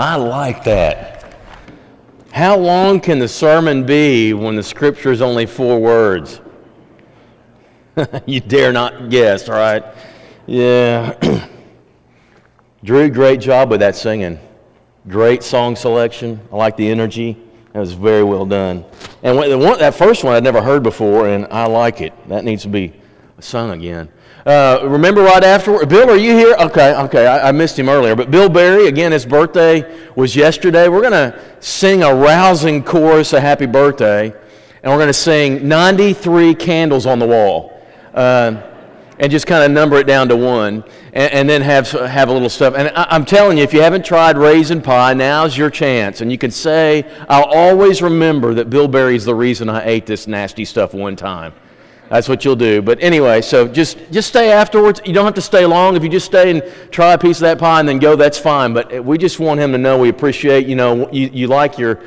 I like that. How long can the sermon be when the scripture is only 4 words? You dare not guess, right? Yeah. Drew, great job with that singing. Great song selection. I like the energy. That was very well done. And that first one I'd never heard before, and I like it. That needs to be sung again. Remember right afterward? Bill, are you here? Okay, I missed him earlier. But Bill Berry, again, his birthday was yesterday. We're going to sing a rousing chorus of happy birthday, and we're going to sing 93 candles on the wall. And just kind of number it down to 1, and then have a little stuff. And I'm telling you, if you haven't tried raisin pie, now's your chance. And you can say, I'll always remember that Bill Berry's the reason I ate this nasty stuff one time. That's what you'll do. But anyway, so just stay afterwards. You don't have to stay long. If you just stay and try a piece of that pie and then go, that's fine. But we just want him to know we appreciate, you like your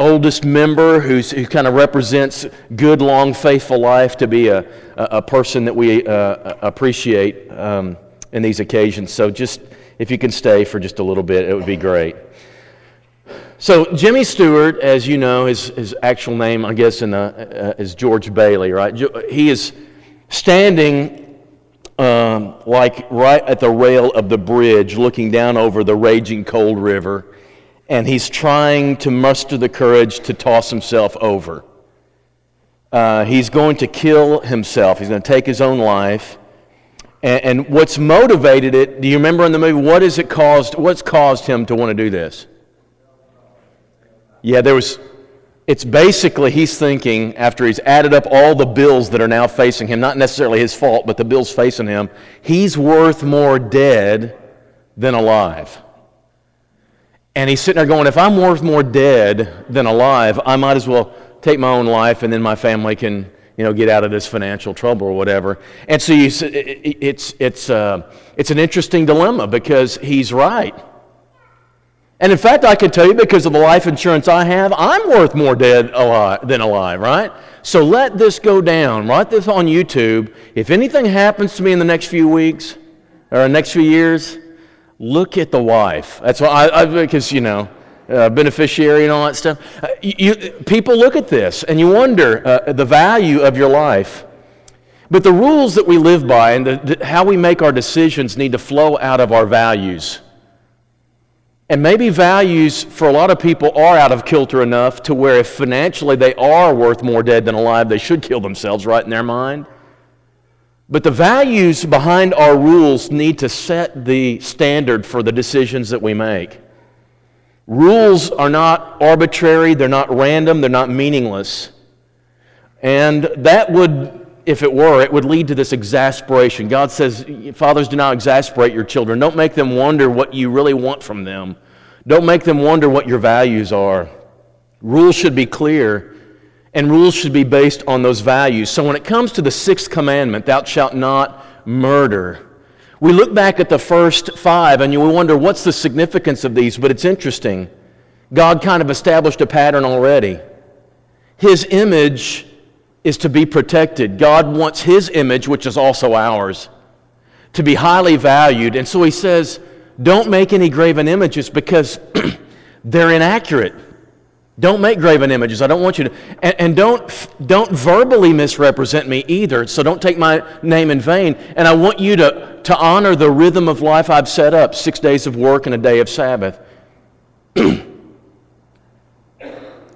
oldest member who kind of represents good, long, faithful life to be a person that we appreciate in these occasions. So just, if you can stay for just a little bit, it would be great. So Jimmy Stewart, as you know, his actual name, I guess, is George Bailey, right? He is standing like right at the rail of the bridge, looking down over the raging cold river. And he's trying to muster the courage to toss himself over. He's going to kill himself. He's going to take his own life. And what's motivated it, do you remember in the movie, what's caused him to want to do this? Yeah, it's basically he's thinking, after he's added up all the bills that are now facing him, not necessarily his fault, but the bills facing him, he's worth more dead than alive. And he's sitting there going, if I'm worth more dead than alive, I might as well take my own life, and then my family can, get out of this financial trouble or whatever. And so it's an interesting dilemma because he's right. And in fact, I can tell you because of the life insurance I have, I'm worth more dead than alive, right? So let this go down. Write this on YouTube. If anything happens to me in the next few weeks or next few years, look at the wife. That's why I because beneficiary and all that stuff. People look at this and you wonder the value of your life. But the rules that we live by and how we make our decisions need to flow out of our values. And maybe values for a lot of people are out of kilter enough to where if financially they are worth more dead than alive, they should kill themselves right in their mind. But the values behind our rules need to set the standard for the decisions that we make. Rules are not arbitrary, they're not random, they're not meaningless. And that would, if it were, it would lead to this exasperation. God says, fathers, do not exasperate your children. Don't make them wonder what you really want from them. Don't make them wonder what your values are. Rules should be clear. And rules should be based on those values. So when it comes to the 6th commandment, thou shalt not murder, we look back at the first 5 and we wonder what's the significance of these, but it's interesting. God kind of established a pattern already. His image is to be protected. God wants His image, which is also ours, to be highly valued. And so He says, don't make any graven images because they're inaccurate. Don't make graven images. I don't want you to. And don't verbally misrepresent me either, so don't take my name in vain. And I want you to honor the rhythm of life I've set up, 6 days of work and a day of Sabbath. And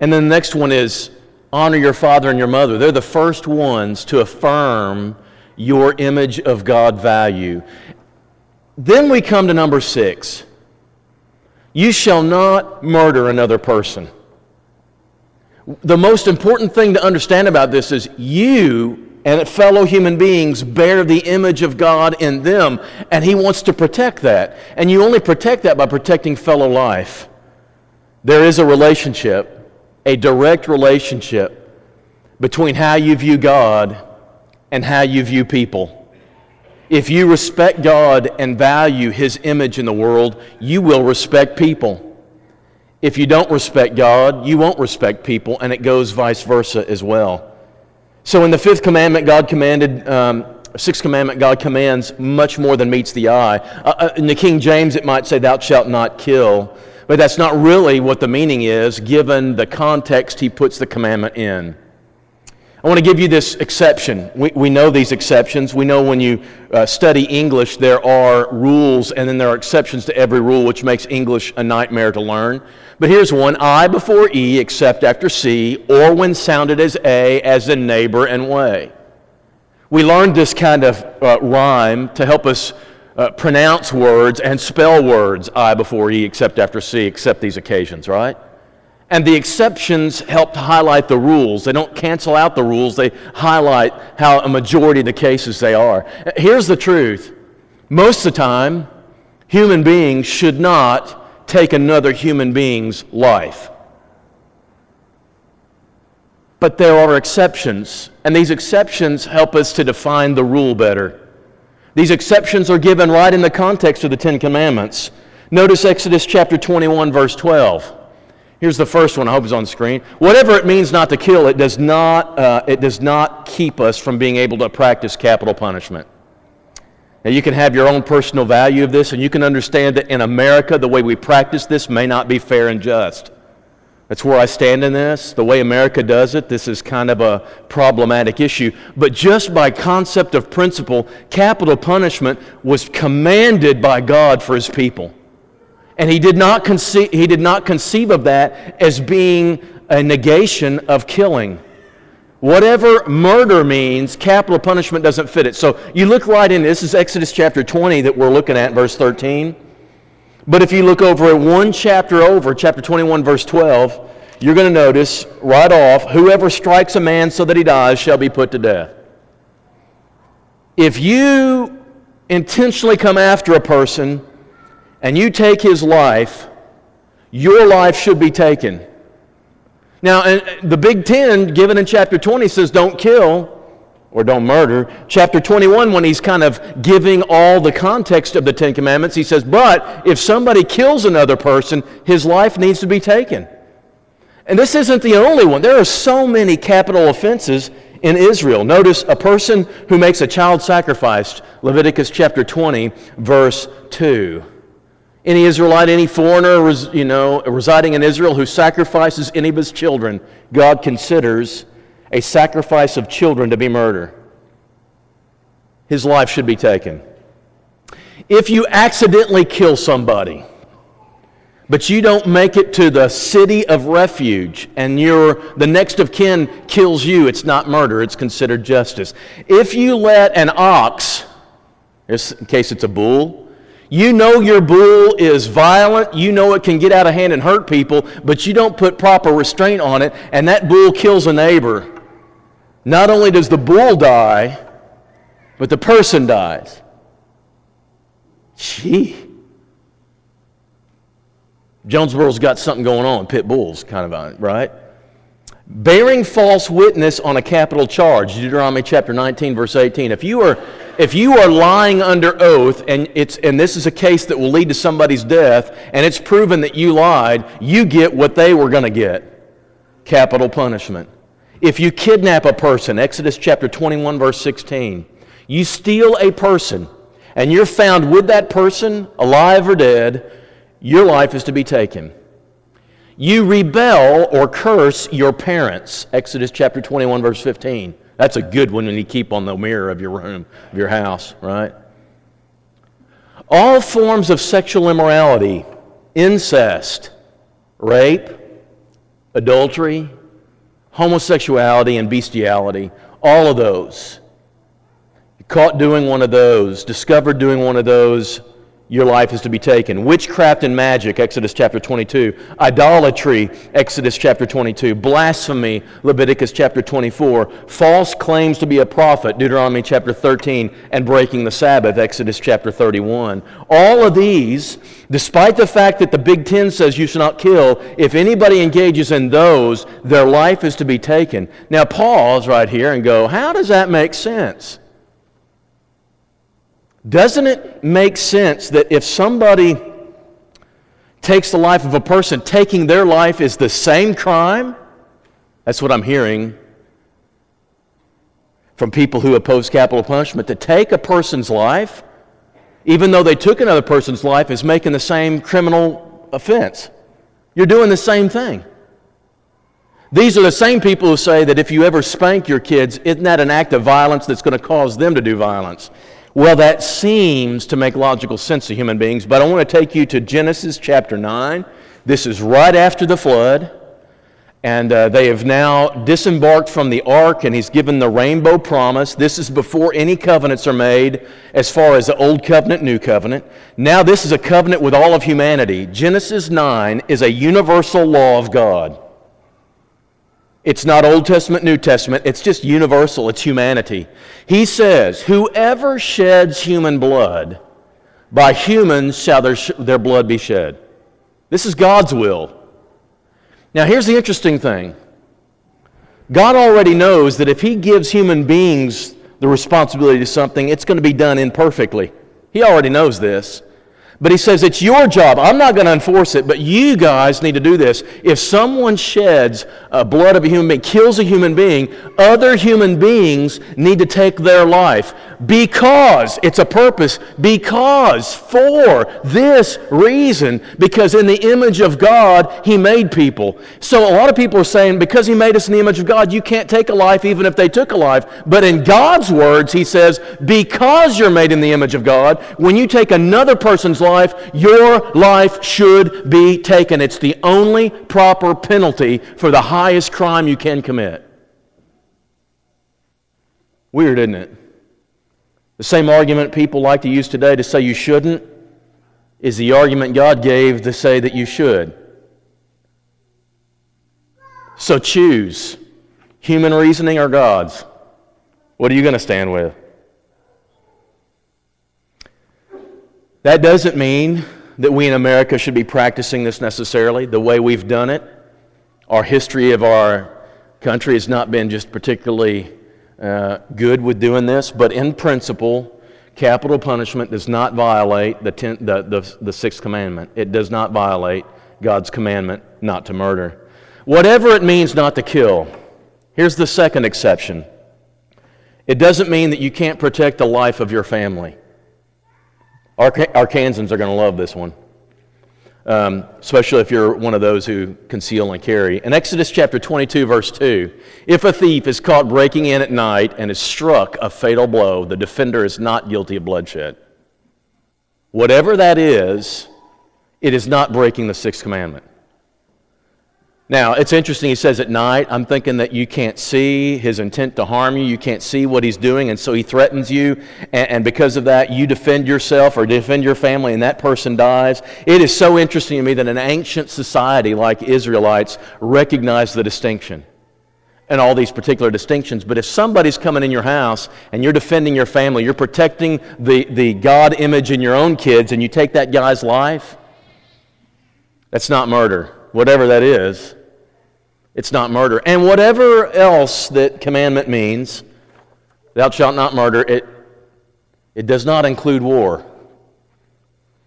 then the next one is honor your father and your mother. They're the first ones to affirm your image of God value. Then we come to number 6. You shall not murder another person. The most important thing to understand about this is you and fellow human beings bear the image of God in them, and He wants to protect that. And you only protect that by protecting fellow life. There is a relationship, a direct relationship between how you view God and how you view people. If you respect God and value His image in the world, you will respect people. If you don't respect God, you won't respect people, and it goes vice versa as well. So in the 5th commandment, 6th commandment, God commands much more than meets the eye. In the King James, it might say, thou shalt not kill. But that's not really what the meaning is, given the context he puts the commandment in. I want to give you this exception. We know these exceptions. We know when you study English, there are rules, and then there are exceptions to every rule, which makes English a nightmare to learn. But here's one: I before E, except after C, or when sounded as A, as in neighbor and way. We learned this kind of rhyme to help us pronounce words and spell words, I before E, except after C, except these occasions, right? And the exceptions help to highlight the rules. They don't cancel out the rules. They highlight how a majority of the cases they are. Here's the truth. Most of the time, human beings should not take another human being's life. But there are exceptions, and these exceptions help us to define the rule better. These exceptions are given right in the context of the Ten Commandments. Notice Exodus chapter 21, verse 12. Here's the first one. I hope it's on the screen. Whatever it means not to kill, it does not keep us from being able to practice capital punishment. Now, you can have your own personal value of this, and you can understand that in America, the way we practice this may not be fair and just. That's where I stand in this. The way America does it, this is kind of a problematic issue. But just by concept of principle, capital punishment was commanded by God for His people. And he did not conceive of that as being a negation of killing. Whatever murder means, capital punishment doesn't fit it. So you look right in. This is Exodus chapter 20 that we're looking at, verse 13. But if you look over one chapter over, chapter 21, verse 12, you're going to notice right off, whoever strikes a man so that he dies shall be put to death. If you intentionally come after a person and you take his life, your life should be taken. Now, the Big Ten, given in chapter 20, says don't kill or don't murder. Chapter 21, when he's kind of giving all the context of the Ten Commandments, he says, but if somebody kills another person, his life needs to be taken. And this isn't the only one. There are so many capital offenses in Israel. Notice a person who makes a child sacrificed, Leviticus chapter 20, verse 2. Any Israelite, any foreigner, residing in Israel who sacrifices any of his children, God considers a sacrifice of children to be murder. His life should be taken. If you accidentally kill somebody, but you don't make it to the city of refuge, and the next of kin kills you, it's not murder, it's considered justice. If you let an ox, in case it's a bull, you know your bull is violent, you know it can get out of hand and hurt people, but you don't put proper restraint on it, and that bull kills a neighbor. Not only does the bull die, but the person dies. Gee. Jonesboro's got something going on, pit bulls, kind of, right? Bearing false witness on a capital charge, Deuteronomy chapter 19, verse 18. If you are lying under oath, and this is a case that will lead to somebody's death, and it's proven that you lied, you get what they were going to get, capital punishment. If you kidnap a person, Exodus chapter 21, verse 16, you steal a person, and you're found with that person, alive or dead, your life is to be taken. You rebel or curse your parents, Exodus chapter 21, verse 15. That's a good one when you keep on the mirror of your room, of your house, right? All forms of sexual immorality, incest, rape, adultery, homosexuality, and bestiality, all of those. You're caught doing one of those, discovered doing one of those, your life is to be taken. Witchcraft and magic, Exodus chapter 22. Idolatry, Exodus chapter 22. Blasphemy, Leviticus chapter 24. False claims to be a prophet, Deuteronomy chapter 13. And breaking the Sabbath, Exodus chapter 31. All of these, despite the fact that the Big Ten says you shall not kill, if anybody engages in those, their life is to be taken. Now pause right here and go, how does that make sense? Doesn't it make sense that if somebody takes the life of a person, taking their life is the same crime? That's what I'm hearing from people who oppose capital punishment. To take a person's life, even though they took another person's life, is making the same criminal offense. You're doing the same thing. These are the same people who say that if you ever spank your kids, isn't that an act of violence that's going to cause them to do violence? Well, that seems to make logical sense to human beings, but I want to take you to Genesis chapter 9. This is right after the flood, and they have now disembarked from the ark, and he's given the rainbow promise. This is before any covenants are made as far as the Old Covenant, New Covenant. Now this is a covenant with all of humanity. Genesis 9 is a universal law of God. It's not Old Testament, New Testament. It's just universal. It's humanity. He says, whoever sheds human blood, by humans shall their blood be shed. This is God's will. Now, here's the interesting thing. God already knows that if He gives human beings the responsibility to something, it's going to be done imperfectly. He already knows this. But He says, it's your job. I'm not going to enforce it, but you guys need to do this. If someone sheds blood of a human being, kills a human being, other human beings need to take their life because it's a purpose, because for this reason, because in the image of God, He made people. So a lot of people are saying, because He made us in the image of God, you can't take a life even if they took a life. But in God's words, He says, because you're made in the image of God, when you take another person's life, your life should be taken. It's the only proper penalty for the highest crime you can commit. Weird, isn't it? The same argument people like to use today to say you shouldn't is the argument God gave to say that you should. So choose human reasoning or God's. What are you going to stand with? That doesn't mean that we in America should be practicing this necessarily, the way we've done it. Our history of our country has not been just particularly good with doing this, but in principle, capital punishment does not violate the Sixth Commandment. It does not violate God's commandment not to murder. Whatever it means not to kill, here's the second exception. It doesn't mean that you can't protect the life of your family. Arkansans are going to love this one, especially if you're one of those who conceal and carry. In Exodus chapter 22, verse 2, if a thief is caught breaking in at night and is struck a fatal blow, the defender is not guilty of bloodshed. Whatever that is, it is not breaking the Sixth Commandment. Now, it's interesting, he says at night, I'm thinking that you can't see his intent to harm you, you can't see what he's doing, and so he threatens you, and because of that, you defend yourself or defend your family, and that person dies. It is so interesting to me that an ancient society like Israelites recognized the distinction and all these particular distinctions, but if somebody's coming in your house and you're defending your family, you're protecting the God image in your own kids, and you take that guy's life, that's not murder. Whatever that is, it's not murder. And whatever else that commandment means, thou shalt not murder, it does not include war.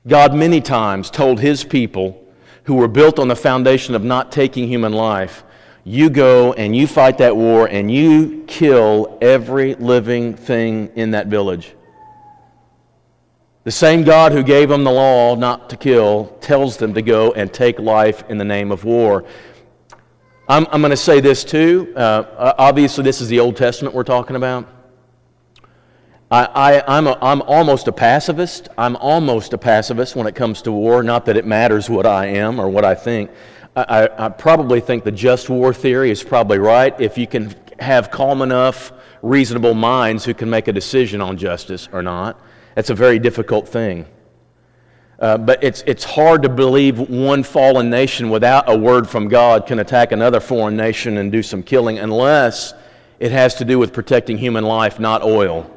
God many times told His people who were built on the foundation of not taking human life, you go and you fight that war and you kill every living thing in that village. The same God who gave them the law not to kill tells them to go and take life in the name of war. I'm going to say this too. Obviously, this is the Old Testament we're talking about. I'm almost a pacifist. I'm almost a pacifist when it comes to war. Not that it matters what I am or what I think. I probably think the just war theory is probably right if you can have calm enough, reasonable minds who can make a decision on justice or not. That's a very difficult thing. But it's hard to believe one fallen nation without a word from God can attack another foreign nation and do some killing unless it has to do with protecting human life, not oil.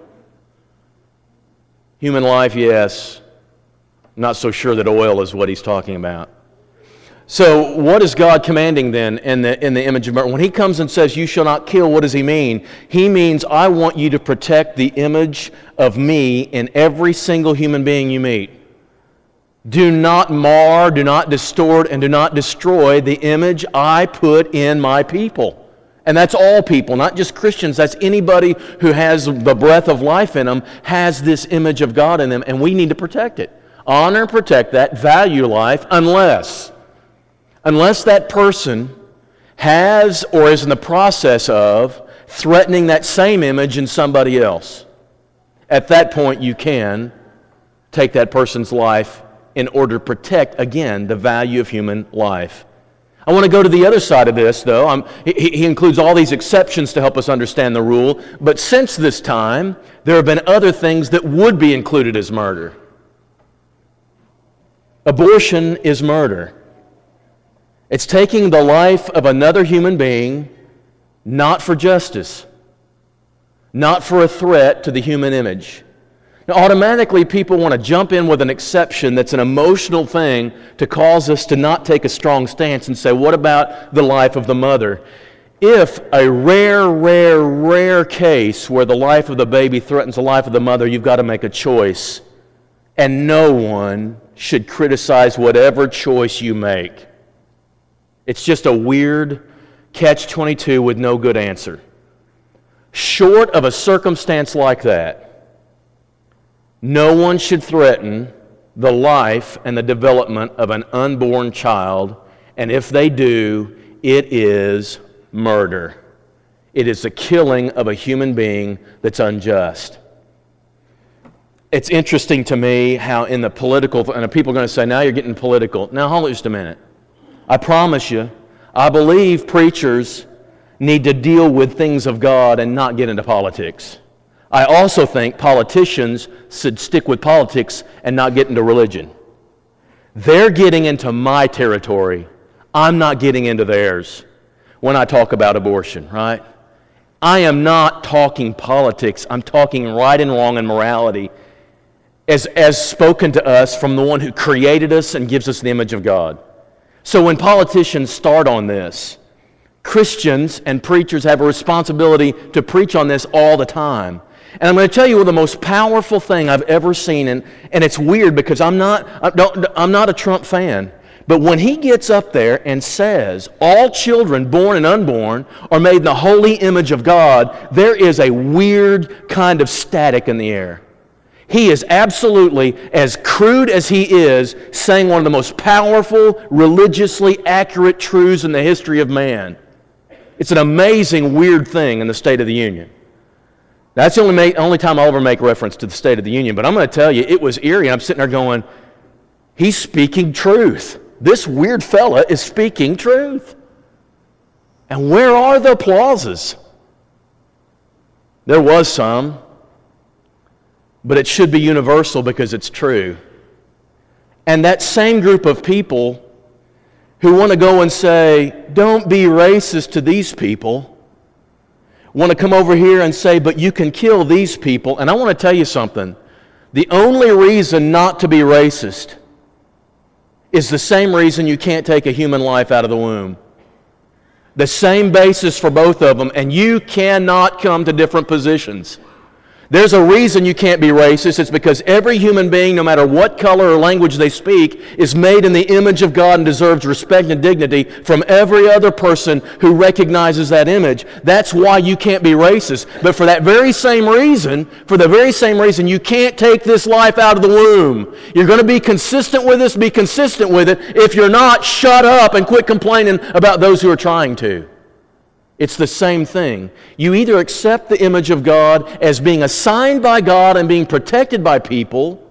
Human life, yes. I'm not so sure that oil is what he's talking about. So what is God commanding then in the image of murder? When He comes and says, you shall not kill, what does He mean? He means, I want you to protect the image of me in every single human being you meet. Do not mar, do not distort, and do not destroy the image I put in my people. And that's all people, not just Christians. That's anybody who has the breath of life in them has this image of God in them, and we need to protect it. Honor and protect that, value life, unless... unless that person has or is in the process of threatening that same image in somebody else. At that point, you can take that person's life in order to protect, again, the value of human life. I want to go to the other side of this, though. He includes all these exceptions to help us understand the rule. But since this time, there have been other things that would be included as murder. Abortion is murder. It's taking the life of another human being, not for justice, not for a threat to the human image. Now, automatically, people want to jump in with an exception that's an emotional thing to cause us to not take a strong stance and say, what about the life of the mother? If a rare case where the life of the baby threatens the life of the mother, you've got to make a choice. And no one should criticize whatever choice you make. It's just a weird catch-22 with no good answer. Short of a circumstance like that, no one should threaten the life and the development of an unborn child, and if they do, it is murder. It is the killing of a human being that's unjust. It's interesting to me how in the political, and people are going to say, now you're getting political. Now hold it just a minute. I promise you, I believe preachers need to deal with things of God and not get into politics. I also think politicians should stick with politics and not get into religion. They're getting into my territory. I'm not getting into theirs when I talk about abortion, right? I am not talking politics. I'm talking right and wrong and morality as spoken to us from the one who created us and gives us the image of God. So when politicians start on this, Christians and preachers have a responsibility to preach on this all the time. And I'm going to tell you the most powerful thing I've ever seen, and it's weird because I'm not a Trump fan, but when he gets up there and says, all children born and unborn are made in the holy image of God, there is a weird kind of static in the air. He is absolutely, as crude as he is, saying one of the most powerful, religiously accurate truths in the history of man. It's an amazing, weird thing in the State of the Union. That's the only time I'll ever make reference to the State of the Union, but I'm going to tell you, it was eerie, and I'm sitting there going, he's speaking truth. This weird fella is speaking truth. And where are the applauses? There was some, but it should be universal because it's true. And that same group of people who want to go and say, don't be racist to these people, want to come over here and say, but you can kill these people. And I want to tell you something. The only reason not to be racist is the same reason you can't take a human life out of the womb. The same basis for both of them, and you cannot come to different positions. There's a reason you can't be racist. It's because every human being, no matter what color or language they speak, is made in the image of God and deserves respect and dignity from every other person who recognizes that image. That's why you can't be racist. But for that very same reason, you can't take this life out of the womb. You're going to be consistent with this, be consistent with it. If you're not, shut up and quit complaining about those who are trying to. It's the same thing. You either accept the image of God as being assigned by God and being protected by people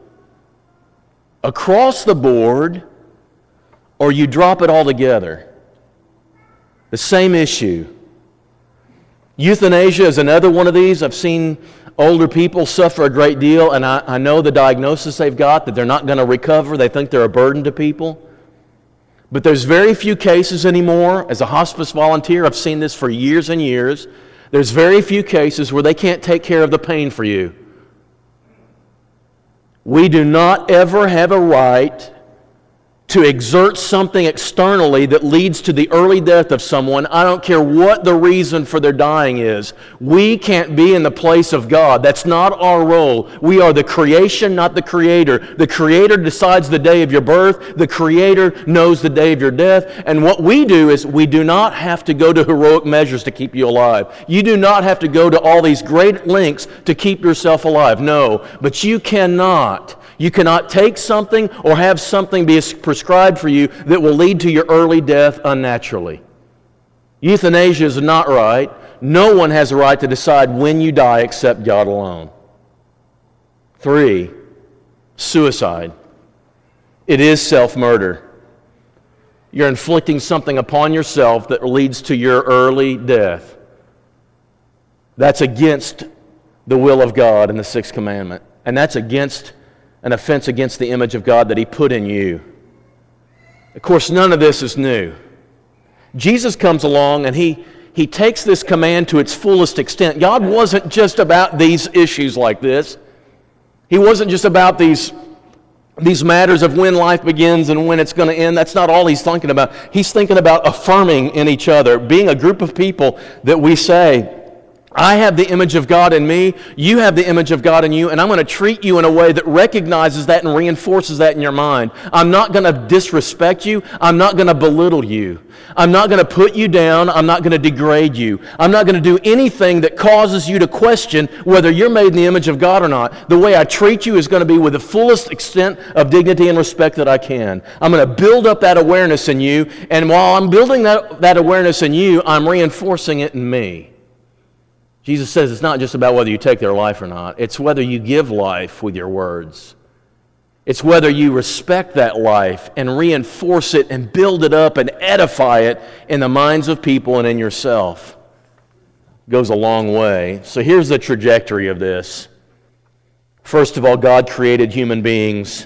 across the board, or you drop it altogether. The same issue. Euthanasia is another one of these. I've seen older people suffer a great deal, and I know the diagnosis they've got, that they're not going to recover. They think they're a burden to people. But there's very few cases anymore. As a hospice volunteer, I've seen this for years and years. There's very few cases where they can't take care of the pain for you. We do not ever have a right to exert something externally that leads to the early death of someone. I don't care what the reason for their dying is. We can't be in the place of God. That's not our role. We are the creation, not the creator. The creator decides the day of your birth. The creator knows the day of your death. And what we do is we do not have to go to heroic measures to keep you alive. You do not have to go to all these great lengths to keep yourself alive. No, but you cannot You cannot take something or have something be prescribed for you that will lead to your early death unnaturally. Euthanasia is not right. No one has a right to decide when you die except God alone. 3, suicide. It is self-murder. You're inflicting something upon yourself that leads to your early death. That's against the will of God in the sixth commandment. And that's against an offense against the image of God that He put in you. Of course, none of this is new. Jesus comes along and He takes this command to its fullest extent. God wasn't just about these issues like this. He wasn't just about these matters of when life begins and when it's going to end. That's not all He's thinking about. He's thinking about affirming in each other, being a group of people that we say, I have the image of God in me, you have the image of God in you, and I'm going to treat you in a way that recognizes that and reinforces that in your mind. I'm not going to disrespect you. I'm not going to belittle you. I'm not going to put you down. I'm not going to degrade you. I'm not going to do anything that causes you to question whether you're made in the image of God or not. The way I treat you is going to be with the fullest extent of dignity and respect that I can. I'm going to build up that awareness in you, and while I'm building that awareness in you, I'm reinforcing it in me. Jesus says it's not just about whether you take their life or not. It's whether you give life with your words. It's whether you respect that life and reinforce it and build it up and edify it in the minds of people and in yourself. It goes a long way. So here's the trajectory of this. First of all, God created human beings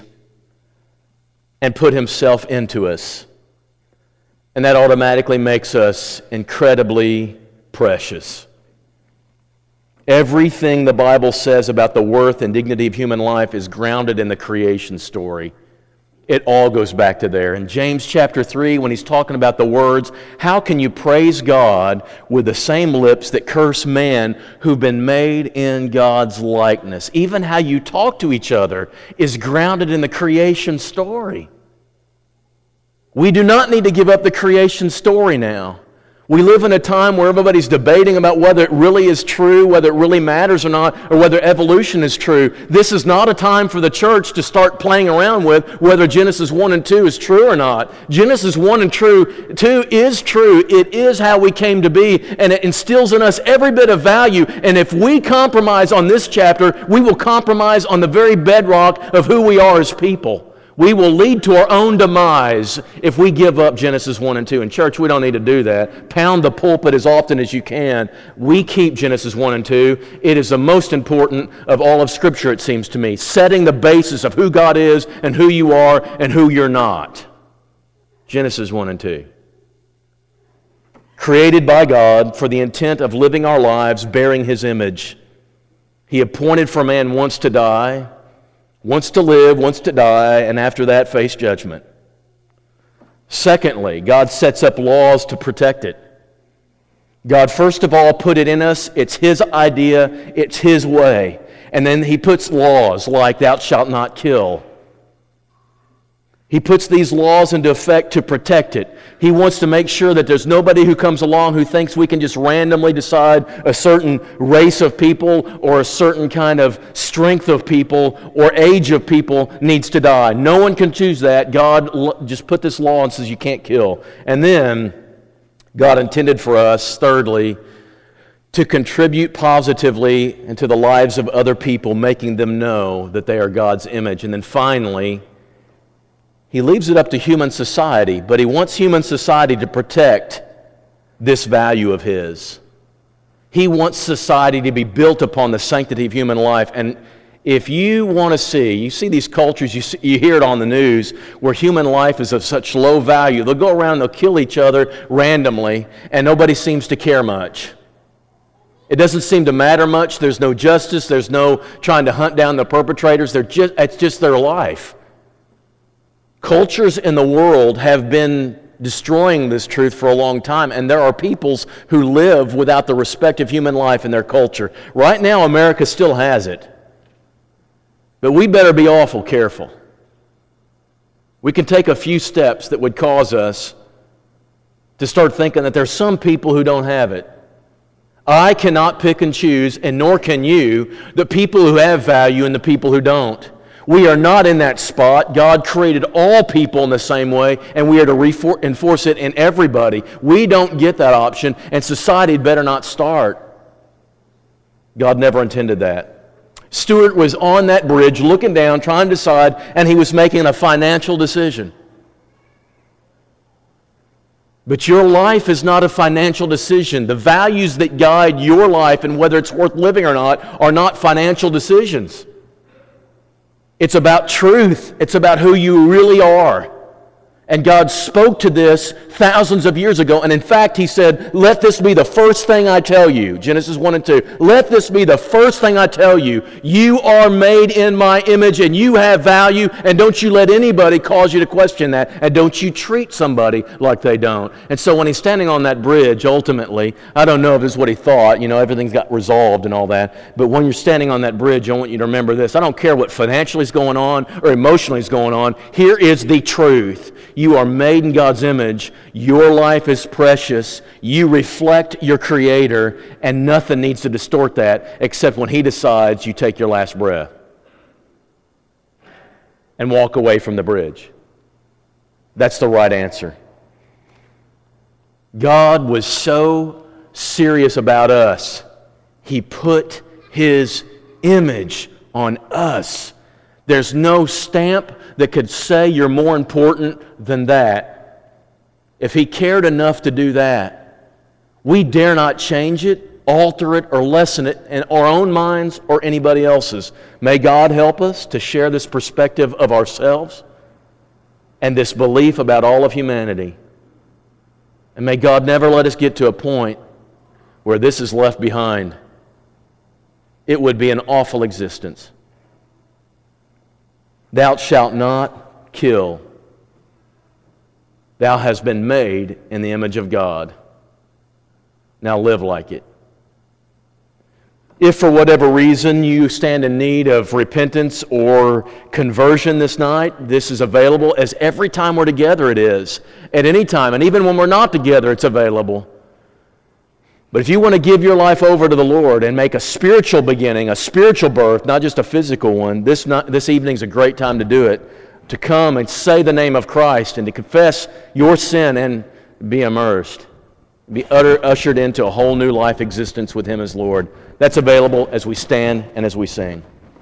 and put Himself into us. And that automatically makes us incredibly precious. Everything the Bible says about the worth and dignity of human life is grounded in the creation story. It all goes back to there. In James chapter 3, when he's talking about the words, how can you praise God with the same lips that curse man who've been made in God's likeness? Even how you talk to each other is grounded in the creation story. We do not need to give up the creation story now. We live in a time where everybody's debating about whether it really is true, whether it really matters or not, or whether evolution is true. This is not a time for the church to start playing around with whether Genesis 1 and 2 is true or not. Genesis 1 and 2 is true. It is how we came to be, and it instills in us every bit of value. And if we compromise on this chapter, we will compromise on the very bedrock of who we are as people. We will lead to our own demise if we give up Genesis 1 and 2. In church, we don't need to do that. Pound the pulpit as often as you can. We keep Genesis 1 and 2. It is the most important of all of Scripture, it seems to me, setting the basis of who God is and who you are and who you're not. Genesis 1 and 2. Created by God for the intent of living our lives bearing His image. He appointed for man once to die, once to live, once to die, and after that face judgment. Secondly, God sets up laws to protect it. God, first of all, put it in us. It's His idea. It's His way. And then He puts laws like thou shalt not kill. He puts these laws into effect to protect it. He wants to make sure that there's nobody who comes along who thinks we can just randomly decide a certain race of people or a certain kind of strength of people or age of people needs to die. No one can choose that. God just put this law and says you can't kill. And then God intended for us, thirdly, to contribute positively into the lives of other people, making them know that they are God's image. And then finally, He leaves it up to human society, but He wants human society to protect this value of His. He wants society to be built upon the sanctity of human life. And if you want to see, you see these cultures, you hear it on the news, where human life is of such low value. They'll go around, they'll kill each other randomly, and nobody seems to care much. It doesn't seem to matter much. There's no justice. There's no trying to hunt down the perpetrators. It's just their life. Cultures in the world have been destroying this truth for a long time, and there are peoples who live without the respect of human life in their culture. Right now, America still has it. But we better be awful careful. We can take a few steps that would cause us to start thinking that there's some people who don't have it. I cannot pick and choose, and nor can you, the people who have value and the people who don't. We are not in that spot. God created all people in the same way, and we are to enforce it in everybody. We don't get that option, and society better not start. God never intended that. Stewart was on that bridge looking down, trying to decide, and he was making a financial decision. But your life is not a financial decision. The values that guide your life and whether it's worth living or not are not financial decisions. It's about truth. It's about who you really are. And God spoke to this thousands of years ago. And in fact, He said, let this be the first thing I tell you. Genesis 1 and 2. Let this be the first thing I tell you. You are made in my image and you have value. And don't you let anybody cause you to question that. And don't you treat somebody like they don't. And so when he's standing on that bridge, ultimately, I don't know if this is what he thought. You know, everything's got resolved and all that. But when you're standing on that bridge, I want you to remember this. I don't care what financially is going on or emotionally is going on. Here is the truth. You are made in God's image. Your life is precious. You reflect your Creator, and nothing needs to distort that except when He decides you take your last breath and walk away from the bridge. That's the right answer. God was so serious about us, He put His image on us. There's no stamp that could say you're more important than that. If He cared enough to do that, we dare not change it, alter it, or lessen it in our own minds or anybody else's. May God help us to share this perspective of ourselves and this belief about all of humanity. And may God never let us get to a point where this is left behind. It would be an awful existence. Thou shalt not kill. Thou hast been made in the image of God. Now live like it. If for whatever reason you stand in need of repentance or conversion this night, this is available, as every time we're together it is. At any time, and even when we're not together, it's available. But if you want to give your life over to the Lord and make a spiritual beginning, a spiritual birth, not just a physical one, this evening's a great time to do it, to come and say the name of Christ and to confess your sin and be immersed, be ushered into a whole new life existence with Him as Lord. That's available as we stand and as we sing.